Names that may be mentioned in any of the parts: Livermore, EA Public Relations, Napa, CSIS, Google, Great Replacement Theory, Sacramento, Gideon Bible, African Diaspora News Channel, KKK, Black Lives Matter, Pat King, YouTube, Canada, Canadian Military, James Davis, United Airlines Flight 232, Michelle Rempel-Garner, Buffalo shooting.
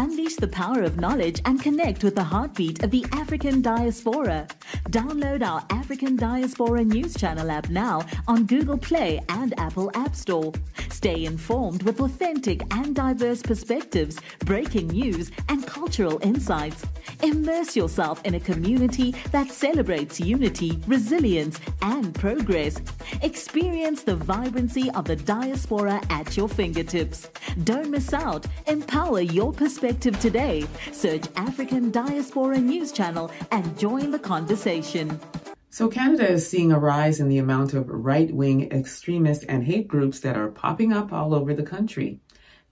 Unleash the power of knowledge and connect with the heartbeat of the African diaspora. Download our African Diaspora News Channel app now on Google Play and Apple App Store. Stay informed with authentic and diverse perspectives, breaking news, and cultural insights. Immerse yourself in a community that celebrates unity, resilience, and progress. Experience the vibrancy of the diaspora at your fingertips. Don't miss out. Empower your perspective today. Search African Diaspora News Channel and join the conversation. So Canada is seeing a rise in the amount of right-wing extremist and hate groups that are popping up all over the country.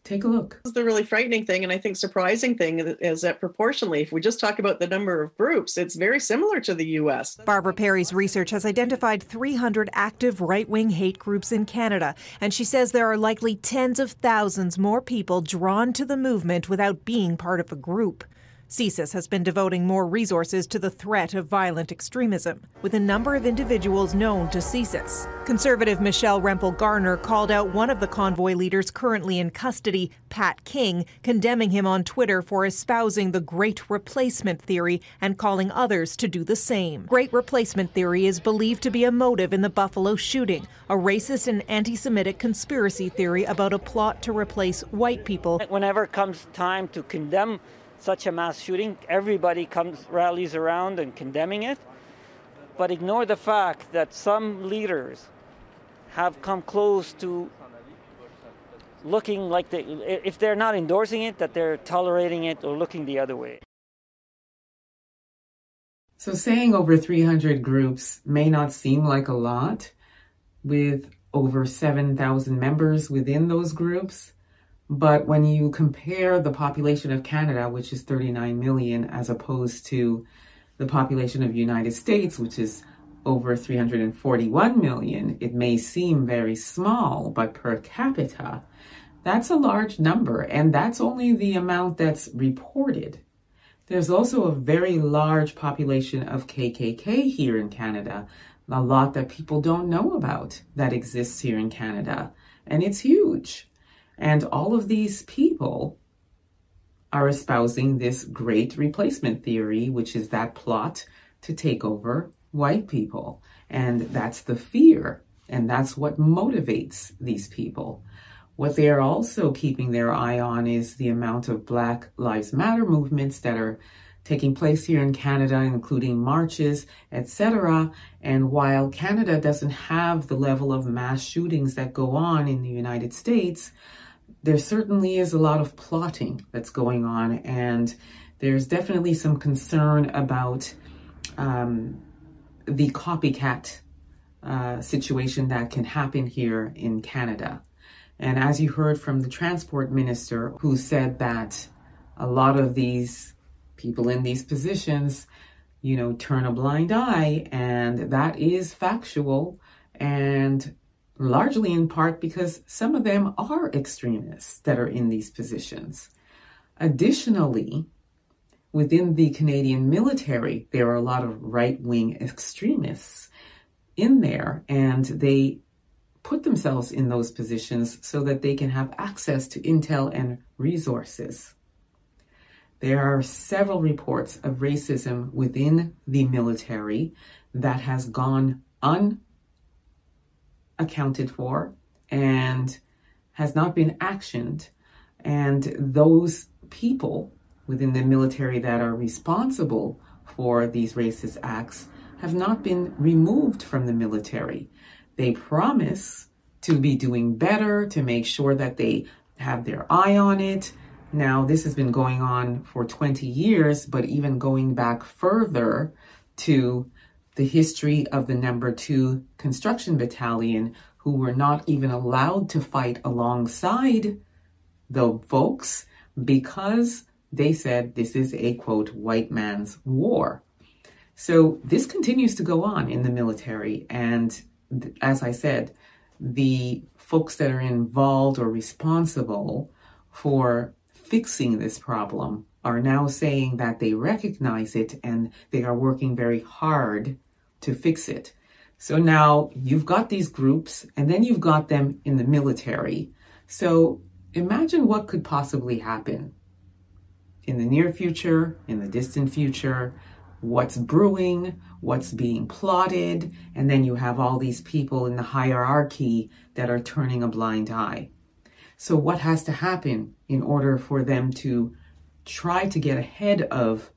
Take a look. The really frightening thing, and I think surprising thing, is that proportionally, if we just talk about the number of groups, it's very similar to the U.S. Barbara Perry's research has identified 300 active right-wing hate groups in Canada, and she says there are likely tens of thousands more people drawn to the movement without being part of a group. CSIS has been devoting more resources to the threat of violent extremism, with a number of individuals known to CSIS. Conservative Michelle Rempel-Garner called out one of the convoy leaders currently in custody, Pat King, condemning him on Twitter for espousing the Great Replacement Theory and calling others to do the same. Great Replacement Theory is believed to be a motive in the Buffalo shooting, a racist and anti-Semitic conspiracy theory about a plot to replace white people. Whenever it comes time to condemn such a mass shooting, everybody rallies around and condemning it, but ignore the fact that some leaders have come close to looking like if they're not endorsing it, that they're tolerating it or looking the other way. So saying over 300 groups may not seem like a lot, with over 7,000 members within those groups. But when you compare the population of Canada, which is 39 million, as opposed to the population of the United States, which is over 341 million, it may seem very small, but per capita, that's a large number, and that's only the amount that's reported. There's also a very large population of KKK here in Canada, a lot that people don't know about that exists here in Canada, and it's huge. And all of these people are espousing this great replacement theory, which is that plot to take over white people. And that's the fear. And that's what motivates these people. What they are also keeping their eye on is the amount of Black Lives Matter movements that are taking place here in Canada, including marches, etc. And while Canada doesn't have the level of mass shootings that go on in the United States, there certainly is a lot of plotting that's going on, and there's definitely some concern about the copycat situation that can happen here in Canada. And as you heard from the transport minister, who said that a lot of these people in these positions, you know, turn a blind eye, and that is factual, and largely in part because some of them are extremists that are in these positions. Additionally, within the Canadian military, there are a lot of right-wing extremists in there, and they put themselves in those positions so that they can have access to intel and resources. There are several reports of racism within the military that has gone unaccounted for and has not been actioned. And those people within the military that are responsible for these racist acts have not been removed from the military. They promise to be doing better, to make sure that they have their eye on it. Now, this has been going on for 20 years, but even going back further to the history of the number 2 construction battalion, who were not even allowed to fight alongside the folks because they said this is a, quote, white man's war. So this continues to go on in the military. And as I said, the folks that are involved or responsible for fixing this problem are now saying that they recognize it and they are working very hard to fix it. So now you've got these groups, and then you've got them in the military. So imagine what could possibly happen. near future, in the distant future, what's brewing, what's being plotted, and then you have all these people in the hierarchy that are turning a blind eye. So what has to happen in order for them to try to get ahead of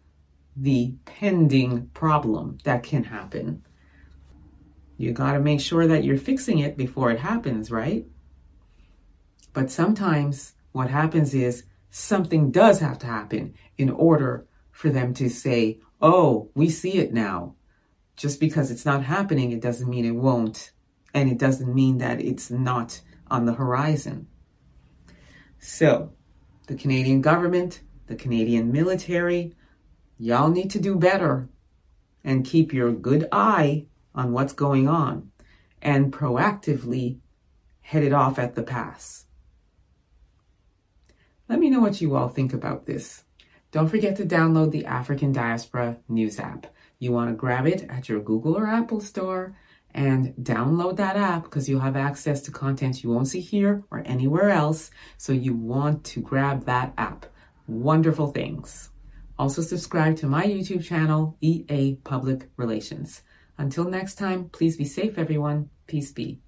the pending problem that can happen? You got to make sure that you're fixing it before it happens, right? But sometimes what happens is something does have to happen in order for them to say, oh, we see it now. Just because it's not happening, it doesn't mean it won't. And it doesn't mean that it's not on the horizon. So the Canadian government, the Canadian military, y'all need to do better and keep your good eye on what's going on and proactively head it off at the pass. Let me know what you all think about this. Don't forget to download the African Diaspora News app. You want to grab it at your Google or Apple store and download that app because you'll have access to content you won't see here or anywhere else. So you want to grab that app. Wonderful things. Also subscribe to my YouTube channel, EA Public Relations. Until next time, please be safe, everyone. Peace be.